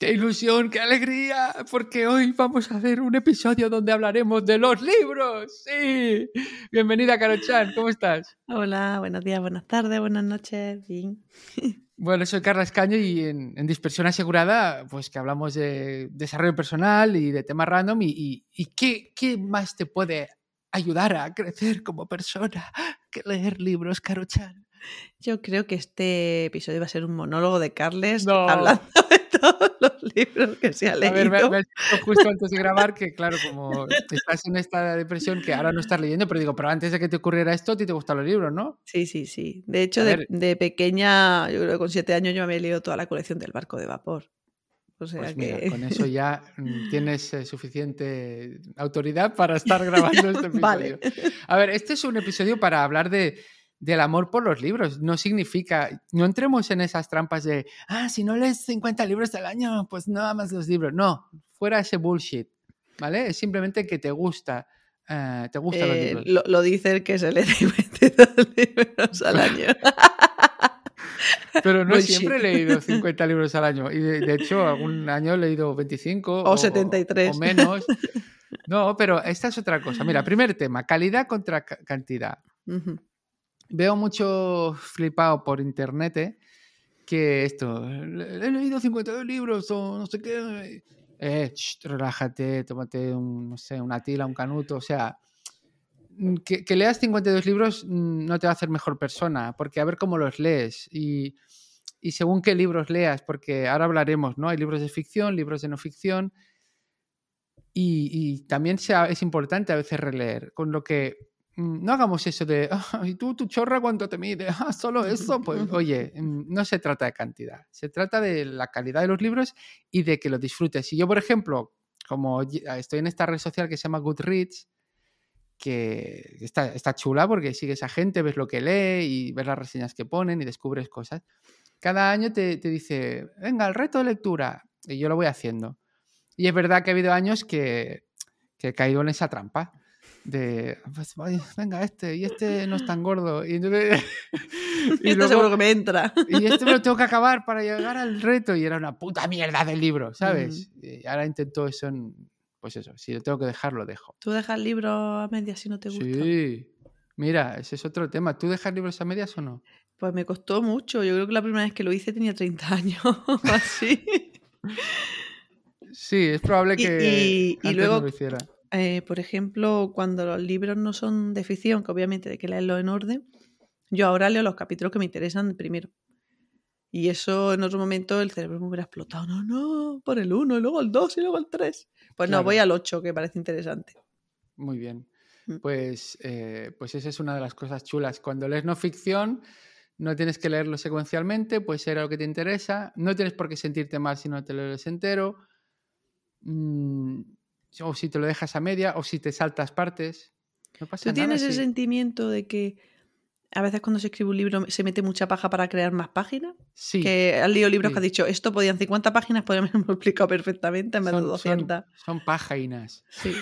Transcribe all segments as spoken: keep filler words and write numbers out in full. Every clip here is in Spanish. ¡Qué ilusión, qué alegría! Porque hoy vamos a hacer un episodio donde hablaremos de los libros. ¡Sí! Bienvenida, Caro Chan, ¿cómo estás? Hola, buenos días, buenas tardes, buenas noches, bien. Bueno, soy Carles Caño y en, en Dispersión Asegurada, pues que hablamos de desarrollo personal y de temas random y, y, y qué, qué más te puede ayudar a crecer como persona que leer libros, Caro Chan. Yo creo que este episodio va a ser un monólogo de Carles no. hablando de todos los libros que se ha leído. A ver, me, me he dicho justo antes de grabar que, claro, como estás en esta depresión que ahora no estás leyendo, pero digo, pero antes de que te ocurriera esto, a ti te gustan los libros, ¿no? Sí, sí, sí. De hecho, de, de pequeña, yo creo que con siete años yo me había leído toda la colección del Barco de Vapor. O sea pues mira, que... con eso ya tienes eh, suficiente autoridad para estar grabando este episodio. Vale. A ver, este es un episodio para hablar de del amor por los libros. No significa, no entremos en esas trampas de, ah, si no lees cincuenta libros al año, pues no amas los libros. No, fuera ese bullshit, ¿vale? Es simplemente que te gusta, uh, te gustan eh, los libros. Lo, lo dice el que se lee cincuenta libros al año. Pero no bullshit. Siempre he leído cincuenta libros al año. Y de, de hecho, algún año he leído veinticinco. O, o setenta y tres. O, o menos. No, pero esta es otra cosa. Mira, primer tema, calidad contra ca- cantidad. Uh-huh. Veo mucho flipado por internet ¿eh? que esto, he leído cincuenta y dos libros o no sé qué. Eh, sh, relájate, tómate un, no sé, una tila, un canuto. O sea, que, que leas cincuenta y dos libros no te va a hacer mejor persona, porque a ver cómo los lees y, y según qué libros leas, porque ahora hablaremos, ¿no? Hay libros de ficción, libros de no ficción y, y también sea, es importante a veces releer, con lo que no hagamos eso de, ah, y tú, tu chorra cuánto te mide, ah, solo eso, pues oye, no se trata de cantidad, se trata de la calidad de los libros y de que los disfrutes. Y yo, por ejemplo, como estoy en esta red social que se llama Goodreads, que está, está chula porque sigues a gente, ves lo que lee y ves las reseñas que ponen y descubres cosas. Cada año te, te dice, venga, el reto de lectura, y yo lo voy haciendo. Y es verdad que ha habido años que, que he caído en esa trampa. De, pues, venga, este, y este no es tan gordo. Y, entonces, y, y este luego, seguro que me entra. Y este me lo tengo que acabar para llegar al reto. Y era una puta mierda del libro, ¿sabes? Mm. Y ahora intento eso en, pues eso, si lo tengo que dejar, lo dejo. ¿Tú dejas libros a medias si no te gusta? Sí. Mira, ese es otro tema. ¿Tú dejas libros a medias o no? Pues me costó mucho. Yo creo que la primera vez que lo hice tenía treinta años o así. Sí, es probable que y, y, antes y luego, no lo hiciera. Eh, por ejemplo, cuando los libros no son de ficción, que obviamente hay que leerlos en orden, yo ahora leo los capítulos que me interesan primero. Y eso en otro momento el cerebro me hubiera explotado. No, no, por el uno, y luego el dos, y luego el tres. Pues claro. No, voy al ocho, que parece interesante. Muy bien. Pues, eh, pues esa es una de las cosas chulas. Cuando lees no ficción, no tienes que leerlo secuencialmente, pues era lo que te interesa. No tienes por qué sentirte mal si no te lo lees entero. Mm. O si te lo dejas a media, o si te saltas partes. No pasa nada. ¿Tú tienes nada, el sí. sentimiento de que a veces cuando se escribe un libro se mete mucha paja para crear más páginas? Sí. Que has leído libros sí. que has dicho, esto podían cincuenta páginas, podrían haberme explicado perfectamente en vez de doscientas. Son, son páginas. Sí.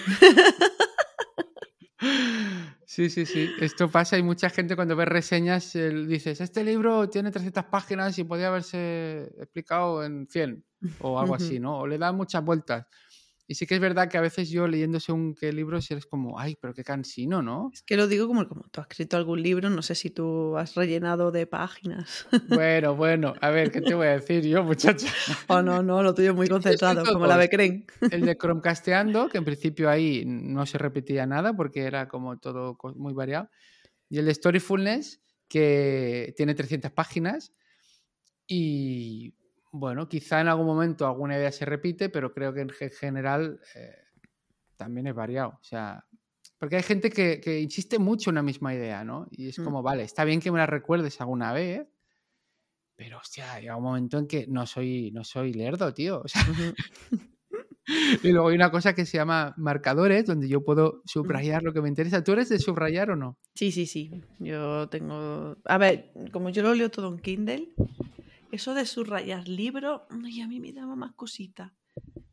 Sí, sí, sí. Esto pasa y mucha gente cuando ve reseñas eh, dices, este libro tiene trescientas páginas y podría haberse explicado en cien o algo uh-huh. así, ¿no? O le da muchas vueltas. Y sí que es verdad que a veces yo leyendo según qué libros eres como, ay, pero qué cansino, ¿no? Es que lo digo como, como tú has escrito algún libro, no sé si tú has rellenado de páginas. Bueno, bueno, a ver, ¿qué te voy a decir yo, muchacha? Oh, no, no, lo tuyo es muy concentrado, como la Becren. El de Chromecasteando, que en principio ahí no se repetía nada porque era como todo muy variado. Y el de Storyfulness, que tiene trescientas páginas y... Bueno, quizá en algún momento alguna idea se repite, pero creo que en general eh, también es variado. O sea, porque hay gente que, que insiste mucho en la misma idea, ¿no? Y es como, mm. vale, está bien que me la recuerdes alguna vez, ¿eh? Pero hostia, llega un momento en que no soy, no soy lerdo, tío. O sea, y luego hay una cosa que se llama marcadores, donde yo puedo subrayar lo que me interesa. ¿Tú eres de subrayar o no? Sí, sí, sí. Yo tengo... A ver, como yo lo leo todo en Kindle... Eso de subrayar libros, ay, a mí me daba más cositas,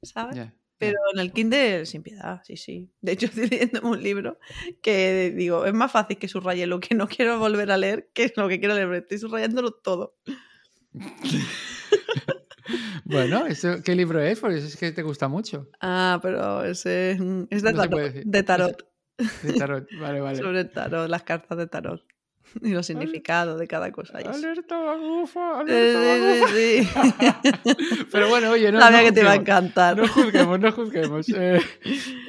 ¿sabes? Yeah, Pero yeah. en el Kindle, sin piedad, sí, sí. De hecho, estoy leyéndome un libro que, digo, es más fácil que subraye lo que no quiero volver a leer que lo que quiero leer. Estoy subrayándolo todo. Bueno, eso, ¿qué libro es? Porque eso es que te gusta mucho. Ah, pero ese es de, no tarot, de tarot. De tarot, vale, vale. Sobre el tarot, las cartas de tarot. Y los significados de cada cosa. Alerta bagufa, alerta sí, bagufa. Sí, sí. Pero bueno, oye, no. Sabía no que te iba a encantar. No juzguemos, no juzguemos. Eh,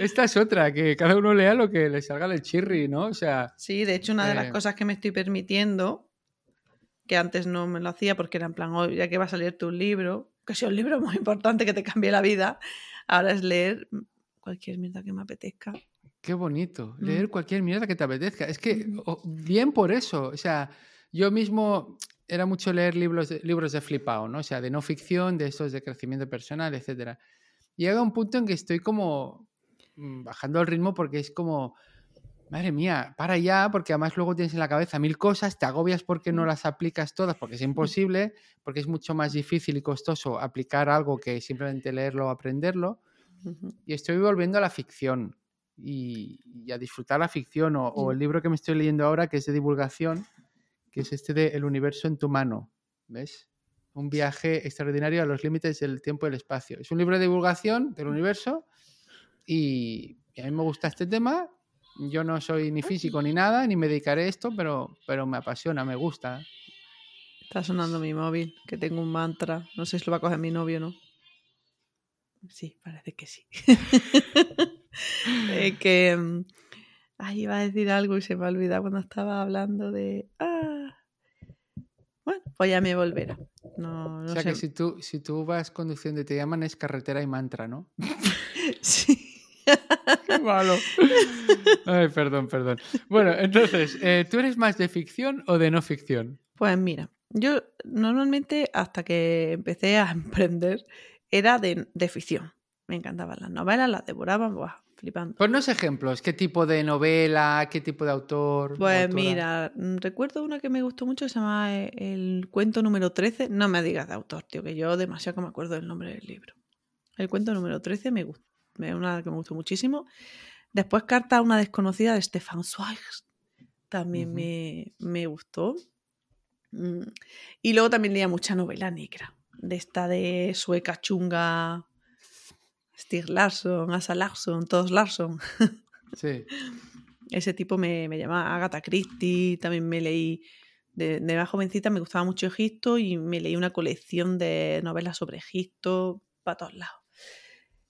esta es otra, que cada uno lea lo que le salga del chirri, ¿no? O sea. Sí, de hecho, una eh... de las cosas que me estoy permitiendo, que antes no me lo hacía porque era en plan, oh, ya que va a salir tu libro, que sea un libro muy importante que te cambie la vida, ahora es leer cualquier mierda que me apetezca. Qué bonito, leer cualquier mierda que te apetezca. Es que, bien por eso. O sea, yo mismo era mucho leer libros de, libros de flipao, ¿no? O sea, de no ficción, de estos de crecimiento personal, etcétera. Y llega un punto en que estoy como bajando el ritmo porque es como, madre mía, para ya, porque además luego tienes en la cabeza mil cosas, te agobias porque no las aplicas todas, porque es imposible, porque es mucho más difícil y costoso aplicar algo que simplemente leerlo o aprenderlo. Y estoy volviendo a la ficción. Y, y a disfrutar la ficción o, o el libro que me estoy leyendo ahora, que es de divulgación, que es este de El universo en tu mano, ¿ves? Un viaje extraordinario a los límites del tiempo y el espacio. Es un libro de divulgación del universo y, y a mí me gusta este tema. Yo no soy ni físico ni nada, ni me dedicaré a esto, pero, pero me apasiona, me gusta. Está sonando mi móvil, que tengo un mantra. No sé si lo va a coger mi novio o no. Sí, parece que sí. eh, que ay, iba a decir algo y se me ha olvidado cuando estaba hablando de ah. Bueno, pues ya me volverá. No, no o sea sé. Que si tú, si tú vas conduciendo y te llaman es carretera y mantra, ¿no? Sí. Qué malo. Ay, perdón, perdón. Bueno, entonces, eh, ¿tú eres más de ficción o de no ficción? Pues mira, yo normalmente hasta que empecé a emprender era de, de ficción. Me encantaban las novelas, las devoraban, buah, flipando. Ponnos ejemplos, ¿qué tipo de novela, qué tipo de autor? Pues mira, recuerdo una que me gustó mucho que se llama El cuento número trece. No me digas de autor, tío, que yo demasiado que me acuerdo del nombre del libro. El cuento número trece me gustó, es una que me gustó muchísimo. Después Cartas a una desconocida de Stefan Zweig también uh-huh. me, me gustó. Y luego también leía mucha novela negra. De esta de sueca chunga, Stieg Larsson, Asa Larsson, todos Larsson. Sí. Ese tipo me, me llamaba Agatha Christie, también me leí, de, de más jovencita me gustaba mucho Egipto y me leí una colección de novelas sobre Egipto para todos lados.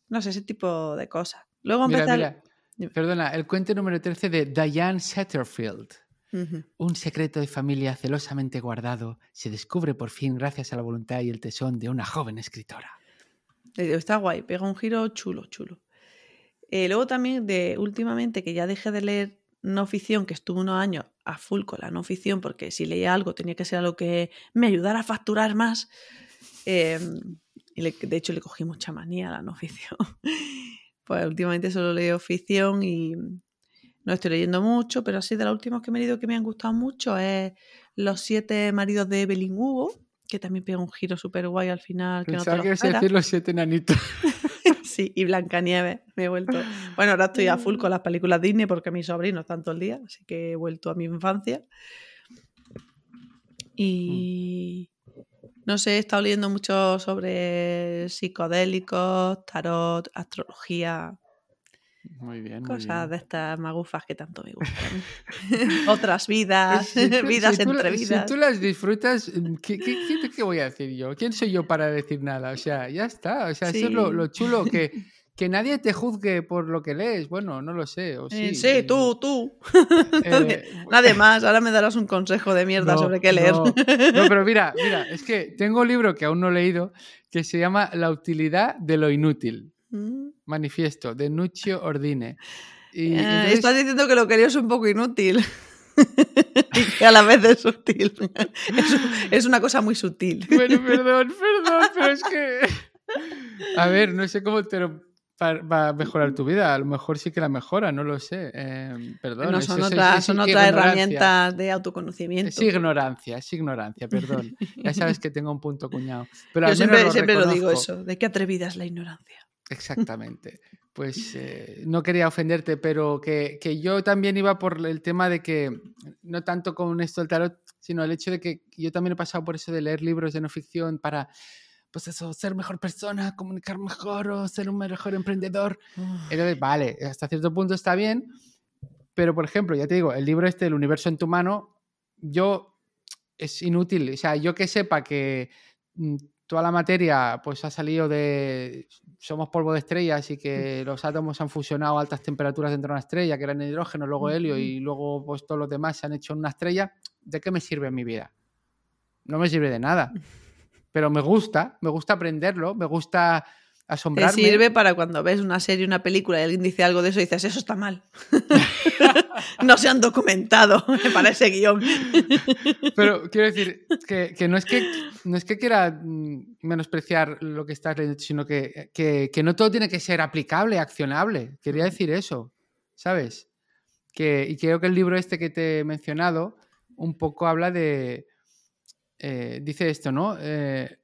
No sé, ese tipo de cosas. Luego mira, empezar... mira. Perdona, el cuento número trece de Diane Setterfield. Uh-huh. Un secreto de familia celosamente guardado se descubre por fin gracias a la voluntad y el tesón de una joven escritora. Está guay, pega un giro chulo, chulo. Eh, luego también, de últimamente, que ya dejé de leer no ficción, que estuve unos años a full con la no ficción, porque si leía algo tenía que ser algo que me ayudara a facturar más. Eh, y le, de hecho le cogí mucha manía a la no ficción. Pues últimamente solo leo ficción y... No estoy leyendo mucho, pero así de los últimos que me he leído que me han gustado mucho es Los Siete Maridos de Evelyn Hugo, que también pega un giro súper guay al final. Que pensaba no te lo que decir Los Siete Nanitos. Sí, y Blancanieves, me he vuelto. Bueno, ahora estoy a full con las películas Disney porque mis sobrinos están todo el día, así que he vuelto a mi infancia. Y no sé, he estado leyendo mucho sobre psicodélicos, tarot, astrología... Muy bien, cosas muy bien. De estas magufas que tanto me gustan. Otras vidas, si tú, vidas si tú, entre vidas. Si tú las disfrutas, ¿qué, qué, ¿qué voy a decir yo? ¿Quién soy yo para decir nada? O sea, ya está. O sea, sí. Eso es lo, lo chulo, que, que nadie te juzgue por lo que lees. Bueno, no lo sé. O sí, eh, sí eh, tú, tú. Eh, nada más, ahora me darás un consejo de mierda no, sobre qué leer. No, no, pero mira, mira, es que tengo un libro que aún no he leído que se llama La utilidad de lo inútil. Manifiesto de Nuccio Ordine y, eh, entonces... Estás diciendo que lo que leo es un poco inútil y que a la vez es sutil. es, es una cosa muy sutil. Bueno, perdón, perdón, pero es que a ver, no sé cómo te lo... va a mejorar tu vida, a lo mejor sí que la mejora, no lo sé. Eh, perdón, no, son otras otra herramientas de autoconocimiento. Es ignorancia, es ignorancia, perdón. Ya sabes que tengo un punto cuñado. Pero yo siempre, lo, siempre lo digo eso, de qué atrevida es la ignorancia. Exactamente. Pues eh, no quería ofenderte, pero que, que yo también iba por el tema de que, no tanto con esto del tarot, sino el hecho de que yo también he pasado por eso de leer libros de no ficción para... pues eso, ser mejor persona, comunicar mejor o ser un mejor emprendedor. Entonces, vale, hasta cierto punto está bien, pero por ejemplo, ya te digo, el libro este, El universo en tu mano, yo, es inútil. O sea, yo que sepa que toda la materia pues ha salido de... Somos polvo de estrellas y que los átomos han fusionado a altas temperaturas dentro de una estrella, que eran hidrógeno, luego helio y luego pues todos los demás se han hecho en una estrella. ¿De qué me sirve en mi vida? No me sirve de nada. Pero me gusta, me gusta aprenderlo, me gusta asombrarme. Te sirve para cuando ves una serie, una película y alguien dice algo de eso y dices, eso está mal. No se han documentado para ese guión. Pero quiero decir que, que, no es que no es que quiera menospreciar lo que estás leyendo, sino que, que, que no todo tiene que ser aplicable, accionable. Quería decir eso, ¿sabes? Que, y creo que el libro este que te he mencionado un poco habla de... Eh, dice esto, ¿no? Eh,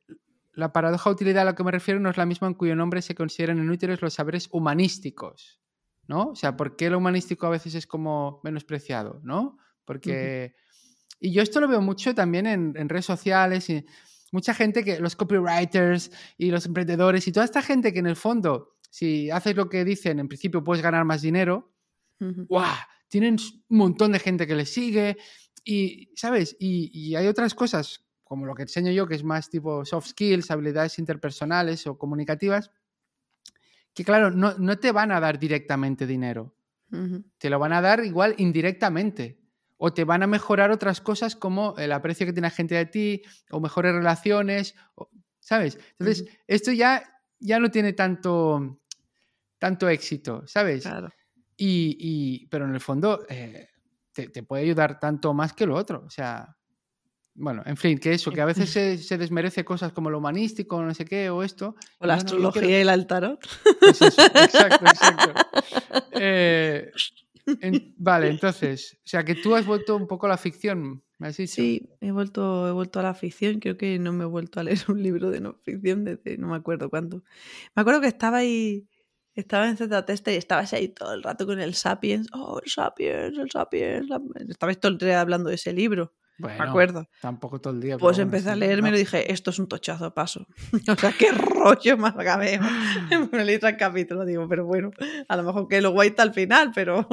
la paradoja utilidad a la que me refiero no es la misma en cuyo nombre se consideran inútiles los saberes humanísticos, ¿no? O sea, ¿por qué lo humanístico a veces es como menospreciado, ¿no? Porque... Uh-huh. Y yo esto lo veo mucho también en, en redes sociales y mucha gente que... Los copywriters y los emprendedores y toda esta gente que en el fondo, si haces lo que dicen, en principio puedes ganar más dinero. Uh-huh. ¡Guau! Tienen un montón de gente que les sigue... Y, ¿sabes? Y, y hay otras cosas, como lo que enseño yo, que es más tipo soft skills, habilidades interpersonales o comunicativas, que claro, no, no te van a dar directamente dinero. Uh-huh. Te lo van a dar igual indirectamente. O te van a mejorar otras cosas como el aprecio que tiene la gente de ti, o mejores relaciones, o, ¿sabes? Entonces, uh-huh. esto ya, ya no tiene tanto, tanto éxito, ¿sabes? Claro. Y, y, pero en el fondo... Eh, Te, te puede ayudar tanto más que lo otro. O sea, bueno, en fin, que eso, que a veces se, se desmerece cosas como lo humanístico, no sé qué, o esto. O la no, astrología no, quiero... y el tarot. Pues eso, exacto, exacto. Eh, en, vale, entonces, o sea, que tú has vuelto un poco a la ficción, ¿me has dicho? Sí, he vuelto, he vuelto a la ficción. Creo que no me he vuelto a leer un libro de no ficción desde no me acuerdo cuánto. Me acuerdo que estaba ahí... Estaba en Zetatester y estabas ahí todo el rato con el Sapiens. Oh, el Sapiens, el Sapiens. La... Estabais todo el día hablando de ese libro. Bueno, me acuerdo. Tampoco todo el día. Pues empecé a leerme y dije, esto es un tochazo a paso. O sea, qué rollo más gameo. Me leí el capítulo, digo, pero bueno, a lo mejor que lo guaita al final, pero...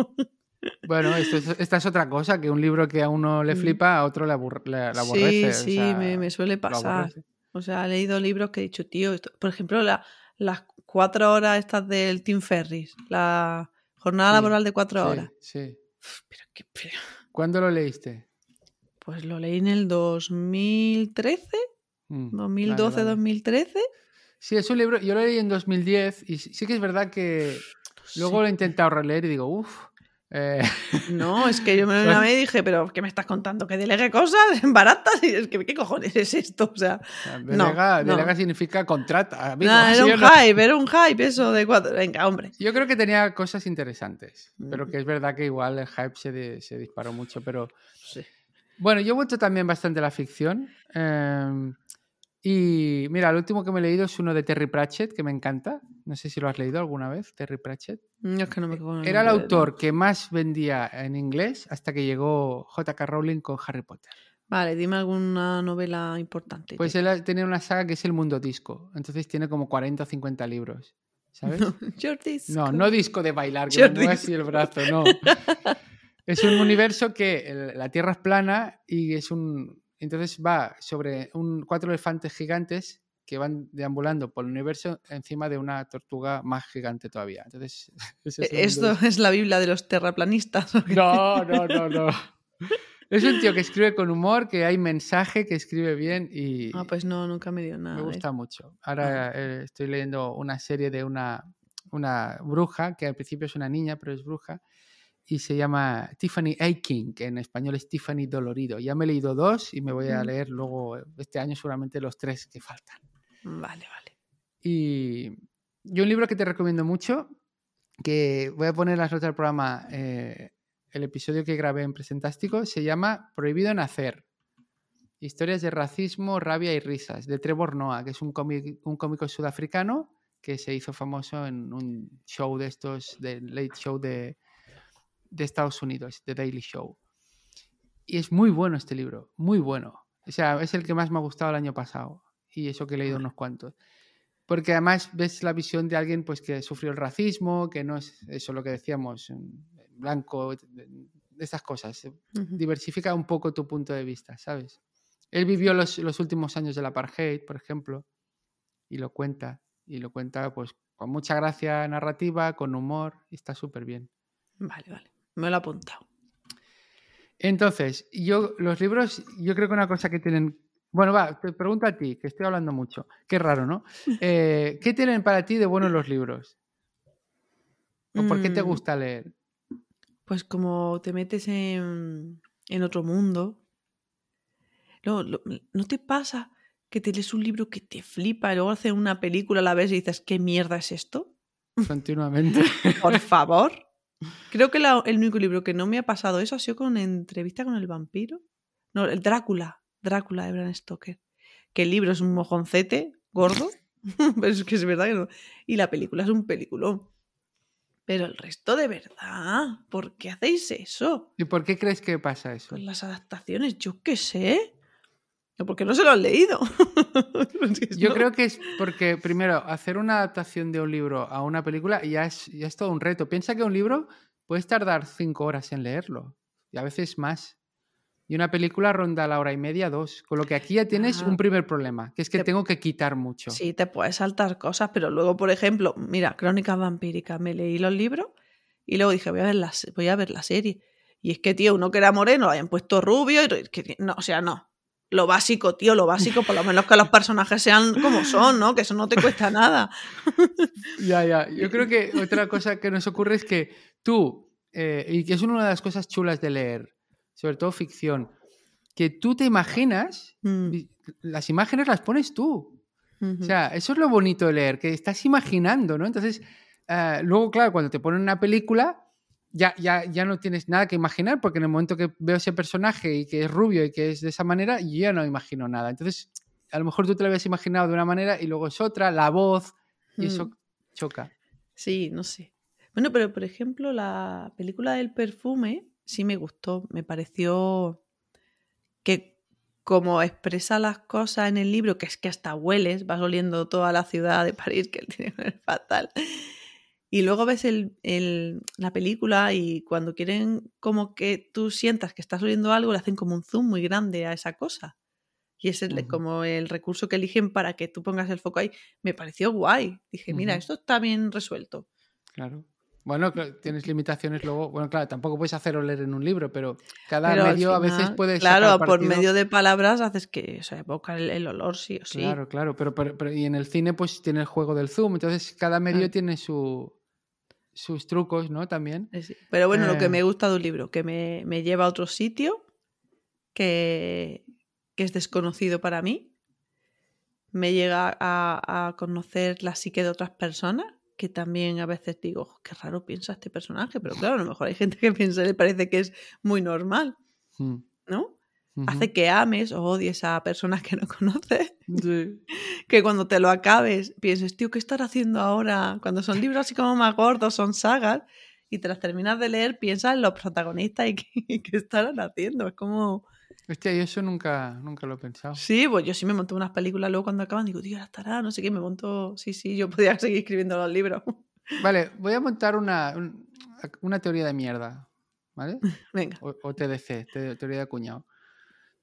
Bueno, esto es, esta es otra cosa, que un libro que a uno le flipa, a otro le, abur- le, le aborrece. Sí, sí, o sea, me, me suele pasar. O sea, he leído libros que he dicho, tío, esto... por ejemplo, la... las cuatro horas estas del Tim Ferriss, la jornada sí, laboral de cuatro sí, horas. Sí. Uf, pero qué, pero... ¿Cuándo lo leíste? Pues lo leí en el dos mil trece, mm, dos mil doce, vale, vale. dos mil trece. Sí, es un libro, yo lo leí en dos mil diez y sí que es verdad que sí. Luego lo he intentado releer y digo, uff. Eh... No, es que yo me lo y dije, pero ¿qué me estás contando? Que delegue cosas baratas y es que ¿qué cojones es esto? O sea, delega, no, delega no. Significa contrata. Amigo, nah, era un no... hype, era un hype eso de cuatro. Venga, hombre. Yo creo que tenía cosas interesantes, mm. pero que es verdad que igual el hype se, de, se disparó mucho, pero sí. Bueno, yo he vuelto también bastante a la ficción. Eh, y mira, el último que me he leído es uno de Terry Pratchett, que me encanta. No sé si lo has leído alguna vez, Terry Pratchett. No, es que no me acuerdo. Era el autor que más vendía en inglés hasta que llegó J K. Rowling con Harry Potter. Vale, dime alguna novela importante. Pues tío. Él tenía una saga que es El Mundo Disco. Entonces tiene como cuarenta o cincuenta libros, ¿sabes? No, no, no disco de bailar, que no es así el brazo, no. Es un universo que la Tierra es plana y es un... Entonces va sobre un, cuatro elefantes gigantes que van deambulando por el universo encima de una tortuga más gigante todavía. Entonces, ese es ¿esto mundo. Es la Biblia de los terraplanistas? No, no, no, no. Es un tío que escribe con humor, que hay mensaje, que escribe bien y... Ah, pues no, nunca me dio nada. Me gusta eh. mucho. Ahora eh, estoy leyendo una serie de una, una bruja, que al principio es una niña, pero es bruja. Y se llama Tiffany Aching, que en español es Tiffany Dolorido. Ya me he leído dos y me voy a leer luego este año seguramente los tres que faltan. Vale, vale. Y, y un libro que te recomiendo mucho, que voy a poner en las notas del programa, eh, el episodio que grabé en Presentástico, se llama Prohibido nacer. Historias de racismo, rabia y risas, de Trevor Noah, que es un cómic, un cómico sudafricano que se hizo famoso en un show de estos, del late show de... de Estados Unidos, The Daily Show. Y es muy bueno este libro, muy bueno. O sea, es el que más me ha gustado el año pasado. y eso que he leído unos cuantos. Porque además ves la visión de alguien pues que sufrió el racismo, que no es eso lo que decíamos, blanco, estas cosas. Uh-huh. Diversifica un poco tu punto de vista, ¿sabes? Él vivió los, los últimos años del apartheid, por ejemplo, y lo cuenta. Y lo cuenta pues con mucha gracia narrativa, con humor, y está súper bien. Vale, vale. Me lo he apuntado. Entonces, yo los libros, yo creo que una cosa que tienen... Bueno, va, te pregunto a ti, que estoy hablando mucho. Qué raro, ¿no? Eh, ¿qué tienen para ti de bueno los libros? ¿O por qué te gusta leer? Pues como te metes en, en otro mundo. No, lo, ¿no te pasa que te lees un libro que te flipa y luego haces una película a la vez y dices, ¿qué mierda es esto? Continuamente. Por favor. Creo que la, el único libro que no me ha pasado eso ha sido con Entrevista con el vampiro. No, el Drácula. Drácula de Bram Stoker. Que el libro es un mojoncete gordo. Pero es que es verdad que no. Y la película es un peliculón. Pero el resto de verdad. ¿Por qué hacéis eso? ¿Y por qué crees que pasa eso? Con las adaptaciones, yo qué sé. Porque no se lo han leído. Yo no. Creo que es porque, primero, hacer una adaptación de un libro a una película ya es, ya es todo un reto. Piensa que un libro puedes tardar cinco horas en leerlo. Y a veces más. Y una película ronda la hora y media, dos. Con lo que aquí ya tienes ah, un primer problema, que es que te, tengo que quitar mucho. Sí, te puedes saltar cosas, pero luego, por ejemplo, mira, Crónicas Vampíricas. Me leí los libros y luego dije, voy a ver la, voy a ver la serie. Y es que, tío, uno que era moreno lo habían puesto rubio. Y que, no, o sea, no. Lo básico, tío, lo básico, por lo menos que los personajes sean como son, ¿no? Que eso no te cuesta nada. Ya, ya. Yo creo que otra cosa que nos ocurre es que tú, eh, y que es una de las cosas chulas de leer, sobre todo ficción, que tú te imaginas, mm. las imágenes las pones tú. Uh-huh. O sea, eso es lo bonito de leer, que estás imaginando, ¿no? Entonces, uh, luego, claro, cuando te ponen una película, ya, ya, ya no tienes nada que imaginar, porque en el momento que veo ese personaje y que es rubio y que es de esa manera, yo ya no imagino nada. Entonces, a lo mejor tú te lo habías imaginado de una manera y luego es otra, la voz, y mm. eso choca. Sí, no sé. Bueno, pero por ejemplo, la película del perfume... Sí me gustó, me pareció que como expresa las cosas en el libro, que es que hasta hueles, vas oliendo toda la ciudad de París, que tiene que ser fatal. Y luego ves el, el, la película y cuando quieren como que tú sientas que estás oliendo algo, le hacen como un zoom muy grande a esa cosa. Y ese es uh-huh. como el recurso que eligen para que tú pongas el foco ahí. Me pareció guay. Dije, mira, uh-huh. esto está bien resuelto. Claro. Bueno, tienes limitaciones luego. Bueno, claro, tampoco puedes hacer oler en un libro, pero cada pero medio al final, a veces puedes. Claro, por medio de palabras haces que o sea, evoca el, el olor, sí o sí. Claro, claro, pero, pero, pero y en el cine pues tiene el juego del zoom, entonces cada medio ah. tiene su, sus trucos, ¿no? También. Sí. Pero bueno, eh... lo que me gusta de un libro, que me, me lleva a otro sitio, que, que es desconocido para mí, me llega a, a conocer la psique de otras personas. Que también a veces digo, oh, qué raro piensa este personaje, pero claro, a lo mejor hay gente que piensa, le parece que es muy normal, ¿no? Uh-huh. Hace que ames o odies a personas que no conoces, sí. Que cuando te lo acabes pienses, tío, ¿qué estará haciendo ahora? Cuando son libros así como más gordos, son sagas, y te las terminas de leer, piensas en los protagonistas y qué, qué estarán haciendo, es como... Hostia, yo eso nunca, nunca lo he pensado. Sí, pues yo sí me monto unas películas, luego cuando acaban digo, tío, ahora estará, no sé qué, me monto... Sí, sí, yo podía seguir escribiendo los libros. Vale, voy a montar una, una teoría de mierda, ¿vale? Venga. O, o T D C, teoría de cuñado.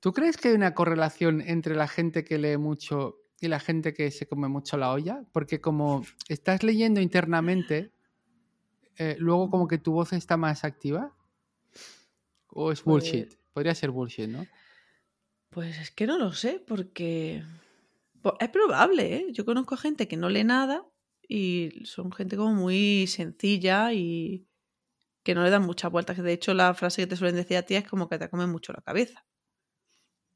¿Tú crees que hay una correlación entre la gente que lee mucho y la gente que se come mucho la olla? Porque como estás leyendo internamente, eh, luego como que tu voz está más activa. ¿O es bullshit? Pues... Podría ser bullshit, ¿no? Pues es que no lo sé, porque pues es probable, ¿eh? Yo conozco gente que no lee nada y son gente como muy sencilla y que no le dan muchas vueltas. De hecho, la frase que te suelen decir a ti es como que te comen mucho la cabeza.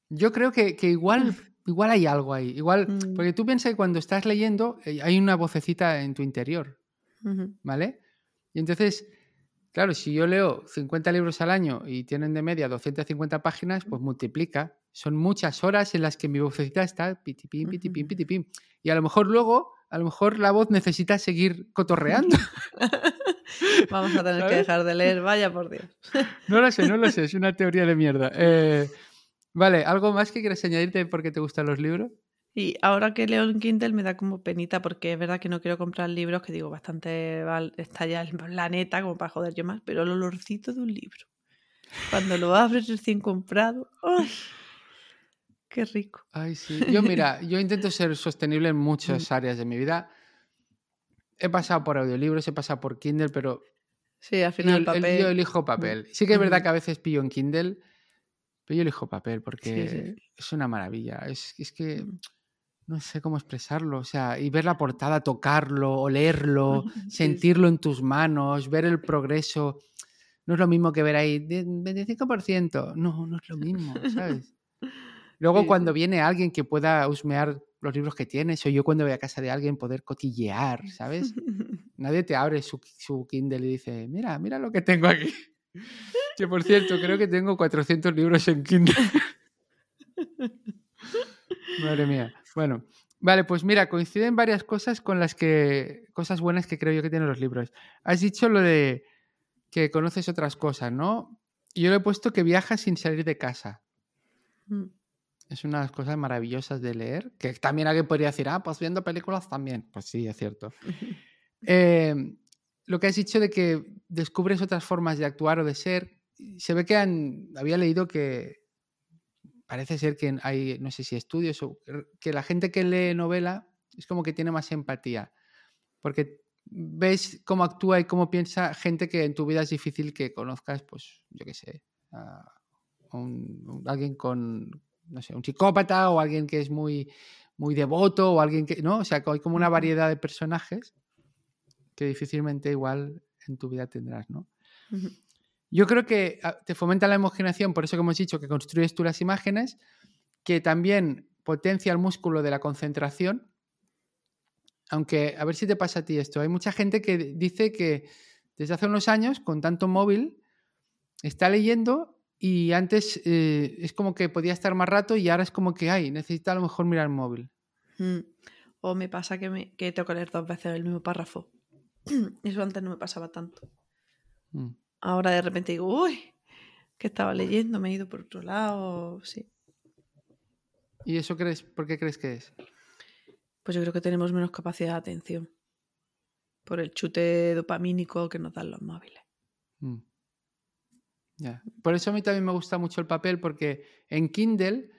Yo creo que, que igual, igual hay algo ahí. Igual, mm. Porque tú piensas que cuando estás leyendo hay una vocecita en tu interior, mm-hmm. ¿vale? Y entonces... Claro, si yo leo cincuenta libros al año y tienen de media doscientas cincuenta páginas, pues multiplica. Son muchas horas en las que mi vocecita está pitipim, pitipim, pitipim. Y a lo mejor luego, a lo mejor la voz necesita seguir cotorreando. Vamos a tener ¿sabes? Que dejar de leer, vaya por Dios. No lo sé, no lo sé, es una teoría de mierda. Eh, vale, ¿algo más que quieras añadirte porque te gustan los libros? Y ahora que leo en Kindle me da como penita, porque es verdad que no quiero comprar libros, que digo, bastante val- está ya el planeta como para joder yo más, pero el olorcito de un libro, cuando lo abres recién comprado, ¡ay! ¡Qué rico! Ay, sí. Yo, mira, yo intento ser sostenible en muchas áreas de mi vida. He pasado por audiolibros, he pasado por Kindle, pero... Sí, al final yo, el papel... El, yo elijo papel. Sí que es verdad que a veces pillo en Kindle, pero yo elijo papel porque sí, sí, es una maravilla. Es, es que... No sé cómo expresarlo, o sea, y ver la portada, tocarlo, olerlo, sí, sentirlo sí. en tus manos, ver el progreso. No es lo mismo que ver ahí veinticinco por ciento. No, no es lo mismo, ¿sabes? Luego sí, cuando sí. viene alguien que pueda husmear los libros que tienes, o yo cuando voy a casa de alguien poder cotillear, ¿sabes? Nadie te abre su, su Kindle y dice, mira, mira lo que tengo aquí. Que por cierto, creo que tengo cuatrocientos libros en Kindle. Madre mía. Bueno, vale, pues mira, coinciden varias cosas con las que... Cosas buenas que creo yo que tienen los libros. Has dicho lo de que conoces otras cosas, ¿no? Yo le he puesto que viajas sin salir de casa. Mm. Es una de las cosas maravillosas de leer, que también alguien podría decir, ah, pues viendo películas también. Pues sí, es cierto. eh, lo que has dicho de que descubres otras formas de actuar o de ser, se ve que han, había leído que... Parece ser que hay, no sé si estudios, o que la gente que lee novela es como que tiene más empatía. Porque ves cómo actúa y cómo piensa gente que en tu vida es difícil que conozcas, pues, yo qué sé, a un, un, alguien con, no sé, un psicópata o alguien que es muy, muy devoto o alguien que, ¿no? O sea, que hay como una variedad de personajes que difícilmente igual en tu vida tendrás, ¿no? Uh-huh. Yo creo que te fomenta la imaginación, por eso que hemos dicho que construyes tú las imágenes, que también potencia el músculo de la concentración, aunque a ver si te pasa a ti esto. Hay mucha gente que dice que desde hace unos años, con tanto móvil, está leyendo y antes eh, es como que podía estar más rato y ahora es como que, ay, necesita a lo mejor mirar el móvil. Mm. O me pasa que, me, que tengo que leer dos veces el mismo párrafo. Eso antes no me pasaba tanto. Mm. Ahora de repente digo, uy, que estaba leyendo, me he ido por otro lado, sí. ¿Y eso crees? ¿Por qué crees que es? Pues yo creo que tenemos menos capacidad de atención por el chute dopamínico que nos dan los móviles. Mm. Yeah. Por eso a mí también me gusta mucho el papel, porque en Kindle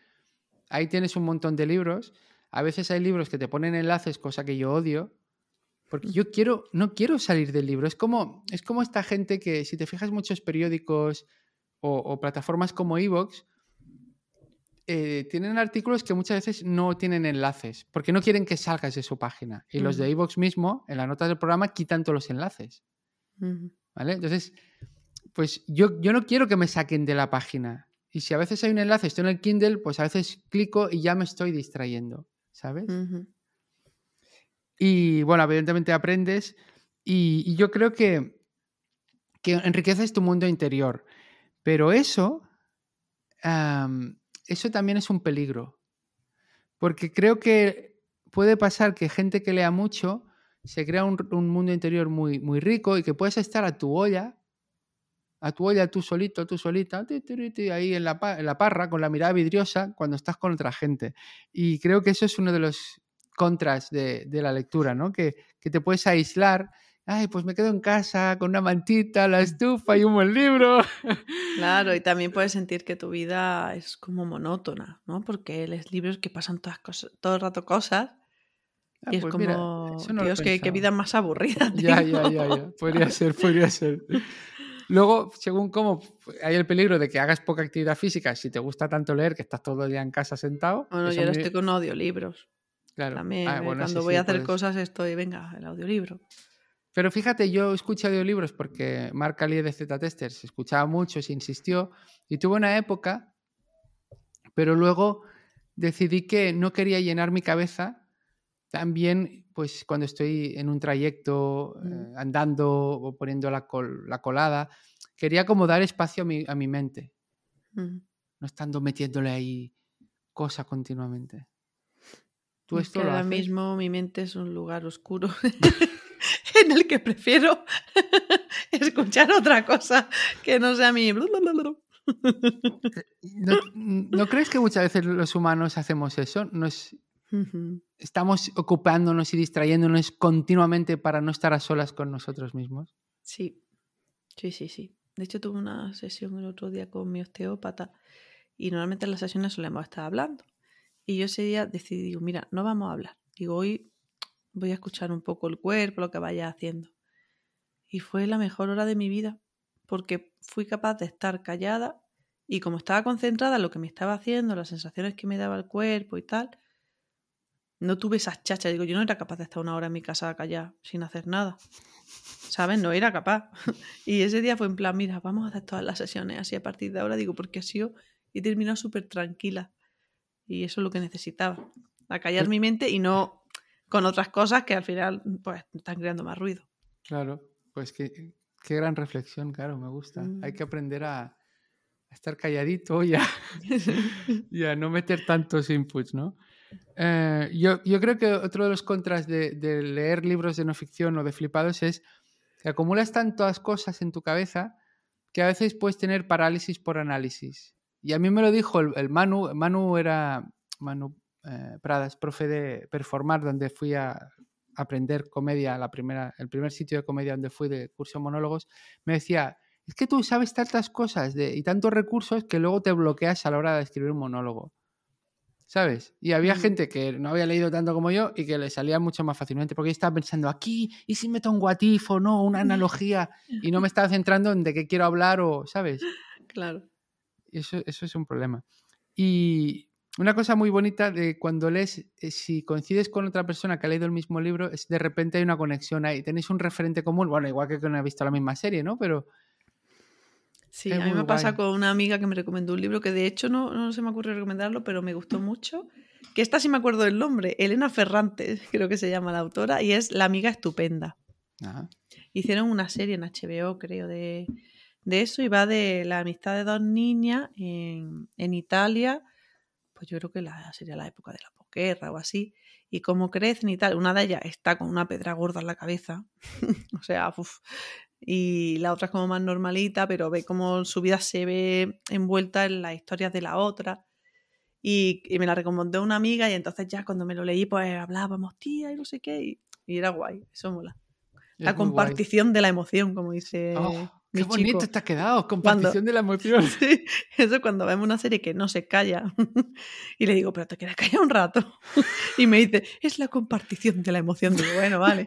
ahí tienes un montón de libros. A veces hay libros que te ponen enlaces, cosa que yo odio. Porque yo quiero, no quiero salir del libro. Es como, es como esta gente que, si te fijas, muchos periódicos o, o plataformas como iVoox eh, tienen artículos que muchas veces no tienen enlaces, porque no quieren que salgas de su página. Y uh-huh. los de iVoox mismo, en las notas del programa, quitan todos los enlaces. Uh-huh. ¿Vale? Entonces, pues yo, yo no quiero que me saquen de la página. Y si a veces hay un enlace, estoy en el Kindle, pues a veces clico y ya me estoy distrayendo, ¿sabes? Uh-huh. Y bueno, evidentemente aprendes y, y yo creo que, que enriqueces tu mundo interior. Pero eso, um, eso también es un peligro. Porque creo que puede pasar que gente que lea mucho se crea un, un mundo interior muy, muy rico y que puedes estar a tu olla, a tu olla tú solito, tú solita, ti, ti, ti, ahí en la, en la parra con la mirada vidriosa cuando estás con otra gente. Y creo que eso es uno de los... contras de, de la lectura, ¿no? Que, que te puedes aislar. Ay, pues me quedo en casa con una mantita, la estufa y un buen libro. Claro, y también puedes sentir que tu vida es como monótona, ¿no? Porque lees libros que pasan todas cosas, todo el rato cosas ah, y es pues como, mira, no Dios, qué vida más aburrida tengo. Ya, ya, ya, ya. Podría ser, podría ser. Luego, según cómo, hay el peligro de que hagas poca actividad física si te gusta tanto leer que estás todo el día en casa sentado. Bueno, yo ahora estoy con audiolibros. Claro. También, ah, bueno, cuando sí, voy sí, a hacer puedes... cosas estoy, venga, el audiolibro. Pero fíjate, yo escuché audiolibros porque Mark Callier de Zetatester se escuchaba mucho, se insistió y tuve una época, pero luego decidí que no quería llenar mi cabeza también, pues cuando estoy en un trayecto, mm. eh, andando o poniendo la, col- la colada, quería como dar espacio a mi, a mi mente, mm. no estando metiéndole ahí cosas continuamente. ¿Tú esto es que ahora mismo mi mente es un lugar oscuro en el que prefiero escuchar otra cosa que no sea mi... ¿No, ¿No crees que muchas veces los humanos hacemos eso? Nos, Uh-huh. Estamos ocupándonos y distrayéndonos continuamente para no estar a solas con nosotros mismos. Sí, sí, sí, sí. De hecho, tuve una sesión el otro día con mi osteópata y normalmente en las sesiones solemos estar hablando. Y yo ese día decidí, digo, mira, no vamos a hablar. Digo, hoy voy a escuchar un poco el cuerpo, lo que vaya haciendo. Y fue la mejor hora de mi vida porque fui capaz de estar callada y como estaba concentrada en lo que me estaba haciendo, las sensaciones que me daba el cuerpo y tal, no tuve esas chachas. Digo, yo no era capaz de estar una hora en mi casa callada sin hacer nada. ¿Sabes? No era capaz. Y ese día fue en plan, mira, vamos a hacer todas las sesiones así a partir de ahora. Digo, porque ha sido... He terminado súper tranquila. Y eso es lo que necesitaba. Acallar mi mente y no con otras cosas que al final pues están creando más ruido. Claro. Pues qué, qué gran reflexión, Caro. Me gusta. Mm. Hay que aprender a, a estar calladito y a, y a no meter tantos inputs, ¿no? Eh, yo, yo creo que otro de los contras de, de leer libros de no ficción o de flipados es que acumulas tantas cosas en tu cabeza que a veces puedes tener parálisis por análisis. Y a mí me lo dijo el, el Manu, Manu era Manu eh, Pradas, profe de Performar, donde fui a aprender comedia, la primera, el primer sitio de comedia donde fui de curso de monólogos, me decía, es que tú sabes tantas cosas de, y tantos recursos que luego te bloqueas a la hora de escribir un monólogo. ¿Sabes? Y había gente que no había leído tanto como yo y que le salía mucho más fácilmente porque yo estaba pensando aquí, ¿y si meto un guatifo, no? Una analogía. Y no me estaba centrando en de qué quiero hablar o, ¿sabes? Claro. Eso, eso es un problema. Y una cosa muy bonita de cuando lees, si coincides con otra persona que ha leído el mismo libro, es de repente hay una conexión ahí. Tenéis un referente común, bueno, igual que no he visto la misma serie, ¿no? Pero... Sí, es a mí me pasa con una amiga que me recomendó un libro que de hecho no, no se me ocurrió recomendarlo, pero me gustó mucho, que esta sí me acuerdo del nombre, Elena Ferrante, creo que se llama la autora, y es La amiga estupenda. Ajá. Hicieron una serie en H B O, creo, de, de eso, y va de la amistad de dos niñas en, en Italia, pues yo creo que la, sería la época de la posguerra o así, y cómo crecen y tal. Una de ellas está con una pedra gorda en la cabeza, o sea, uff. Y la otra es como más normalita, pero ve cómo su vida se ve envuelta en las historias de la otra. Y, y me la recomendó una amiga y entonces ya cuando me lo leí, pues hablábamos, tía, y no sé qué. Y, y era guay, eso mola. Es la compartición guay. De la emoción, como dice oh, mi qué chico. Bonito está quedado, compartición cuando, de la emoción. Sí, eso cuando vemos una serie que no se calla. Y le digo, pero te quedas callado un rato. Y me dice, es la compartición de la emoción. Digo, bueno, vale.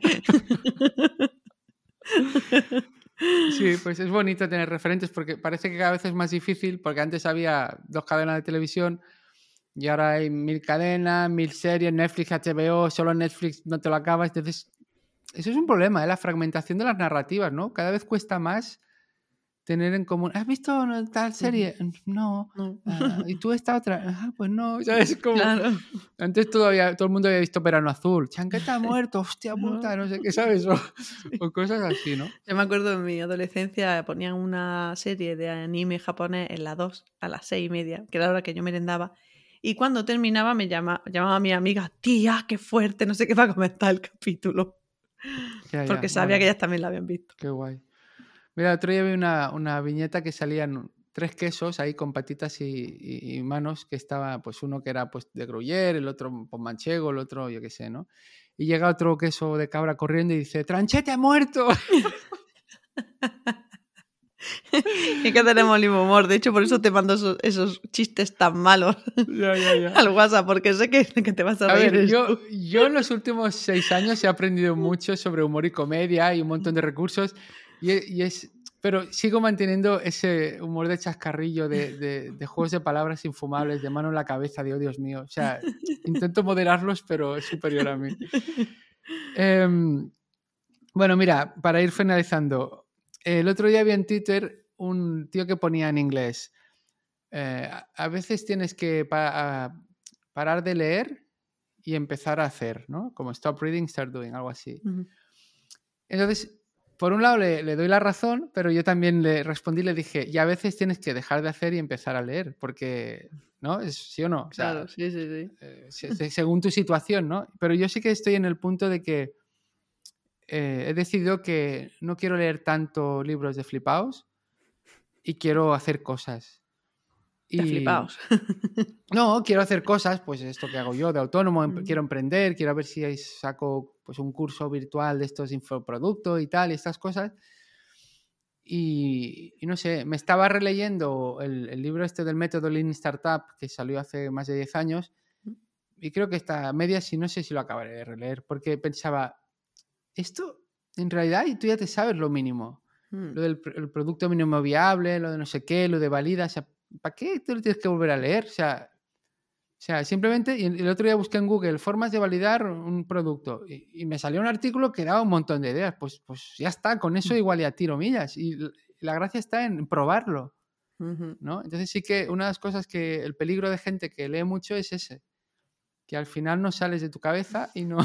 Sí, pues es bonito tener referentes porque parece que cada vez es más difícil porque antes había dos cadenas de televisión y ahora hay mil cadenas, mil series, Netflix, H B O, solo Netflix no te lo acabas. Entonces, eso es un problema, ¿eh? La fragmentación de las narrativas, ¿no? Cada vez cuesta más tener en común, ¿has visto tal serie? No. no. Ah, ¿y tú esta otra? Ah, pues no, ¿sabes? Como... Claro. Antes todavía, todo el mundo había visto Verano Azul. Chanqueta ha muerto, hostia puta, no sé qué, ¿sabes? O, o cosas así, ¿no? Yo me acuerdo en mi adolescencia ponían una serie de anime japonés en la dos a las seis y media, que era la hora que yo merendaba. Y cuando terminaba me llamaba, llamaba a mi amiga, tía, qué fuerte, no sé qué, para comentar el capítulo. Ya, ya, porque sabía bueno. que ellas también la habían visto. Qué guay. Mira, otro día vi una, una viñeta que salían tres quesos ahí con patitas y, y, y manos, que estaba, pues uno que era pues de Gruyère, el otro pues, manchego, el otro yo qué sé, ¿no? Y llega otro queso de cabra corriendo y dice, ¡Tranchete ha muerto! Es que tenemos el mismo humor, de hecho por eso te mando esos, esos chistes tan malos ya, ya, ya. al WhatsApp, porque sé que, que te vas a, a reír. Ver, yo, yo en los últimos seis años he aprendido mucho sobre humor y comedia y un montón de recursos. Y es, pero sigo manteniendo ese humor de chascarrillo, de, de, de juegos de palabras infumables, de mano en la cabeza, de oh, Dios mío. O sea, intento moderarlos, pero es superior a mí. Eh, bueno, mira, para ir finalizando. El otro día vi en Twitter un tío que ponía en inglés. Eh, a veces tienes que pa- parar de leer y empezar a hacer, ¿no? Como stop reading, start doing, algo así. Entonces... Por un lado le, le doy la razón, pero yo también le respondí y le dije, y a veces tienes que dejar de hacer y empezar a leer, porque, ¿no? ¿Es sí o no? O sea, claro, sí, sí, sí. Eh, se, se, según tu situación, ¿no? Pero yo sí que estoy en el punto de que eh, he decidido que no quiero leer tanto libros de flipaos y quiero hacer cosas. Y... Te flipaos. No, quiero hacer cosas, pues esto que hago yo de autónomo, mm. quiero emprender, quiero ver si saco pues un curso virtual de estos infoproductos y tal, y estas cosas. Y, y no sé, me estaba releyendo el, el libro este del método Lean Startup que salió hace más de diez años y creo que está a medias y no sé si lo acabaré de releer porque pensaba, esto en realidad y tú ya te sabes lo mínimo, mm. lo del el producto mínimo viable, lo de no sé qué, lo de valida, o sea, ¿para qué tú lo tienes que volver a leer? O sea, o sea simplemente, y el otro día busqué en Google formas de validar un producto y, y me salió un artículo que daba un montón de ideas. Pues, pues ya está, con eso igual ya tiro millas. Y la gracia está en probarlo, ¿no? Entonces sí que una de las cosas que el peligro de gente que lee mucho es ese, que al final no sales de tu cabeza y no...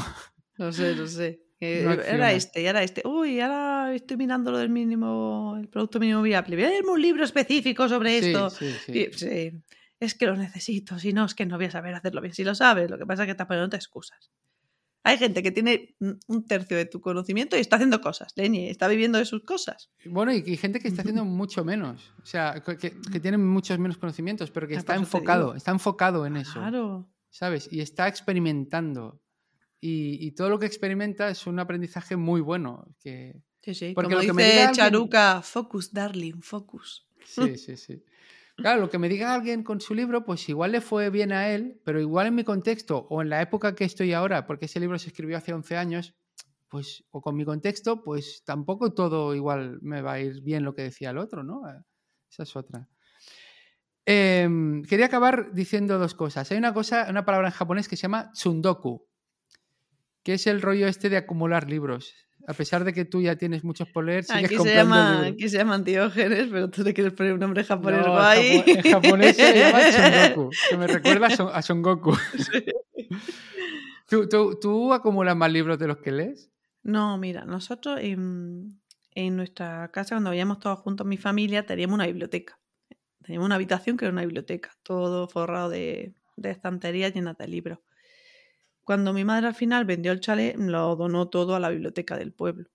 No sé, no sé. No era este, ya era este. Uy, ahora estoy mirando lo del mínimo, el producto mínimo viable. Voy a leerme un libro específico sobre esto. Sí, sí, sí. Y, sí. Es que lo necesito, si no, es que no voy a saber hacerlo bien. Si lo sabes, lo que pasa es que estás poniendo excusas. Hay gente que tiene un tercio de tu conocimiento y está haciendo cosas, Leñi, está viviendo de sus cosas. Bueno, y, y gente que está haciendo mucho menos, o sea, que, que tiene muchos menos conocimientos, pero que está enfocado, está enfocado en eso. Claro. ¿Sabes? Y está experimentando. Y, y todo lo que experimenta es un aprendizaje muy bueno. Que... Sí, sí, porque como lo que dice Charuca, alguien... focus, darling, focus. Sí, sí, sí. Claro, lo que me diga alguien con su libro, pues igual le fue bien a él, pero igual en mi contexto o en la época que estoy ahora, porque ese libro se escribió hace once años, pues o con mi contexto, pues tampoco todo igual me va a ir bien lo que decía el otro, ¿no? Esa es otra. Eh, quería acabar diciendo dos cosas. Hay una cosa, una palabra en japonés que se llama tsundoku, que es el rollo este de acumular libros. A pesar de que tú ya tienes muchos por leer, sigues aquí comprando... Se llama, aquí se llama Antiógenes, pero tú te quieres poner un nombre japonés no, guay. En japonés se llama Son Goku, que me recuerda a Son, a Son Goku. Sí. ¿Tú, tú, ¿Tú acumulas más libros de los que lees? No, mira, nosotros en, en nuestra casa, cuando vivíamos todos juntos, mi familia, teníamos una biblioteca. Teníamos una habitación que era una biblioteca, todo forrado de, de estanterías llenas de libros. Cuando mi madre al final vendió el chalet, lo donó todo a la biblioteca del pueblo,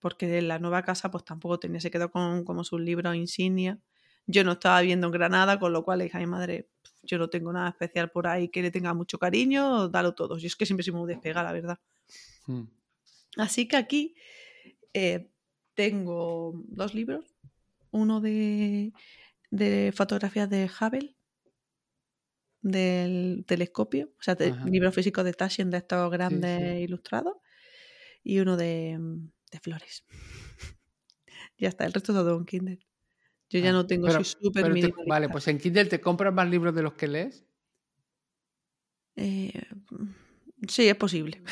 porque en la nueva casa pues tampoco tenía, se quedó con como sus libros insignia. Yo no estaba viviendo en Granada, con lo cual le dije a mi madre, yo no tengo nada especial por ahí que le tenga mucho cariño, dalo todo. Yo es que siempre soy muy despegada, la verdad. Sí. Así que aquí eh, tengo dos libros, uno de, de fotografías de Hubble, del telescopio, o sea, de libros físicos de Taschen, de estos grandes sí, sí. ilustrados, y uno de, de flores. Ya está, el resto es todo en Kindle. Yo ah, ya no tengo, pero, soy súper minimalista. Te, vale, pues en Kindle te compras más libros de los que lees. Eh, sí, es posible.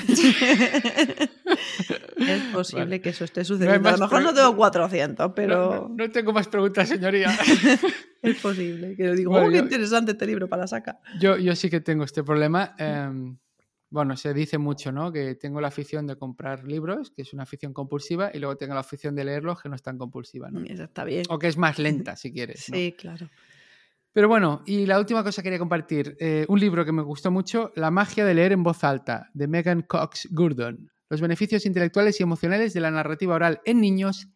Es posible vale. que eso esté sucediendo. No a lo mejor no tengo cuatrocientos, pero... No, no, no tengo más preguntas, señoría. Es posible. Que digo, bueno, oh, qué yo, interesante este libro para la saca. Yo, yo sí que tengo este problema. Eh, bueno, se dice mucho, ¿no? Que tengo la afición de comprar libros, que es una afición compulsiva, y luego tengo la afición de leerlos, que no es tan compulsiva, ¿no? Eso está bien. O que es más lenta, si quieres, ¿no? Sí, claro. Pero bueno, y la última cosa que quería compartir. Eh, un libro que me gustó mucho, La magia de leer en voz alta, de Megan Cox Gurdon. Los beneficios intelectuales y emocionales de la narrativa oral en niños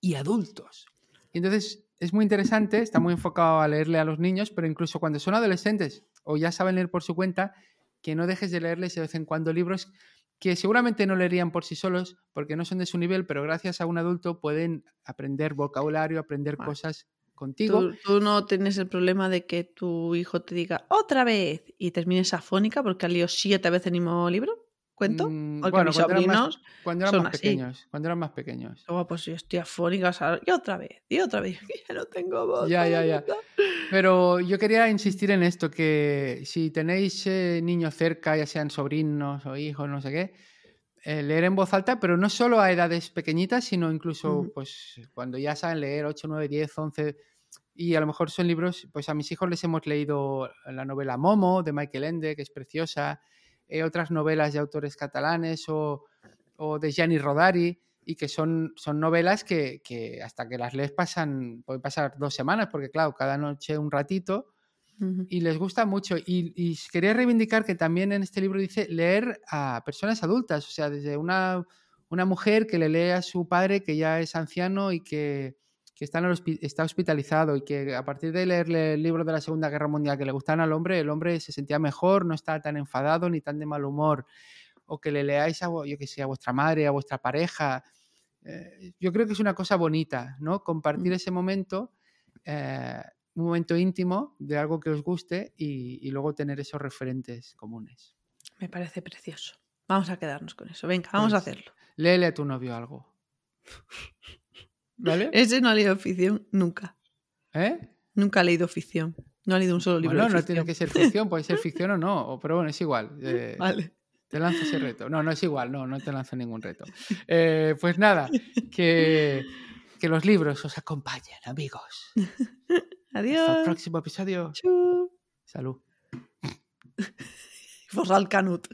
y adultos. Y entonces es muy interesante, está muy enfocado a leerle a los niños, pero incluso cuando son adolescentes o ya saben leer por su cuenta, que no dejes de leerles de vez en cuando libros que seguramente no leerían por sí solos porque no son de su nivel, pero gracias a un adulto pueden aprender vocabulario, aprender bueno, cosas contigo. Tú, tú no tienes el problema de que tu hijo te diga otra vez y termines afónica porque ha leído siete veces el mismo libro. ¿Cuento? Porque bueno, mis cuando sobrinos eran más, cuando eran son más así. pequeños, cuando eran más pequeños. Oh, pues yo estoy afónica, o sea, y otra vez, y otra vez, que ya no tengo voz. Ya, ya, ya. Pero yo quería insistir en esto, que si tenéis eh, niños cerca, ya sean sobrinos o hijos, no sé qué, eh, leer en voz alta, pero no solo a edades pequeñitas, sino incluso mm. pues cuando ya saben leer ocho, nueve, diez, once, y a lo mejor son libros, pues a mis hijos les hemos leído la novela Momo, de Miquel Ende, que es preciosa, otras novelas de autores catalanes o, o de Gianni Rodari, y que son, son novelas que, que hasta que las lees pasan, pueden pasar dos semanas, porque claro, cada noche un ratito, uh-huh. y les gusta mucho. Y, y quería reivindicar que también en este libro dice leer a personas adultas, o sea, desde una, una mujer que le lee a su padre que ya es anciano y que, que está, en el hospi- está hospitalizado y que a partir de leerle el libro de la Segunda Guerra Mundial que le gustaban al hombre, el hombre se sentía mejor, no estaba tan enfadado ni tan de mal humor, o que le leáis a, yo que sé, a vuestra madre, a vuestra pareja. Eh, yo creo que es una cosa bonita, ¿no? Compartir ese momento, eh, un momento íntimo de algo que os guste y, y luego tener esos referentes comunes. Me parece precioso. Vamos a quedarnos con eso. Venga, vamos pues, a hacerlo. Léele a tu novio algo. ¿Vale? Ese no ha leído ficción nunca. ¿Eh? Nunca ha leído ficción. No ha leído un solo libro bueno, de ficción. No tiene que ser ficción, puede ser ficción o no, pero bueno, es igual. Eh, vale. Te lanzo ese reto. No, no es igual, no, no te lanzo ningún reto. Eh, pues nada, que, que los libros os acompañen, amigos. Adiós. Hasta el próximo episodio. Chuu. Salud. Forra el canut.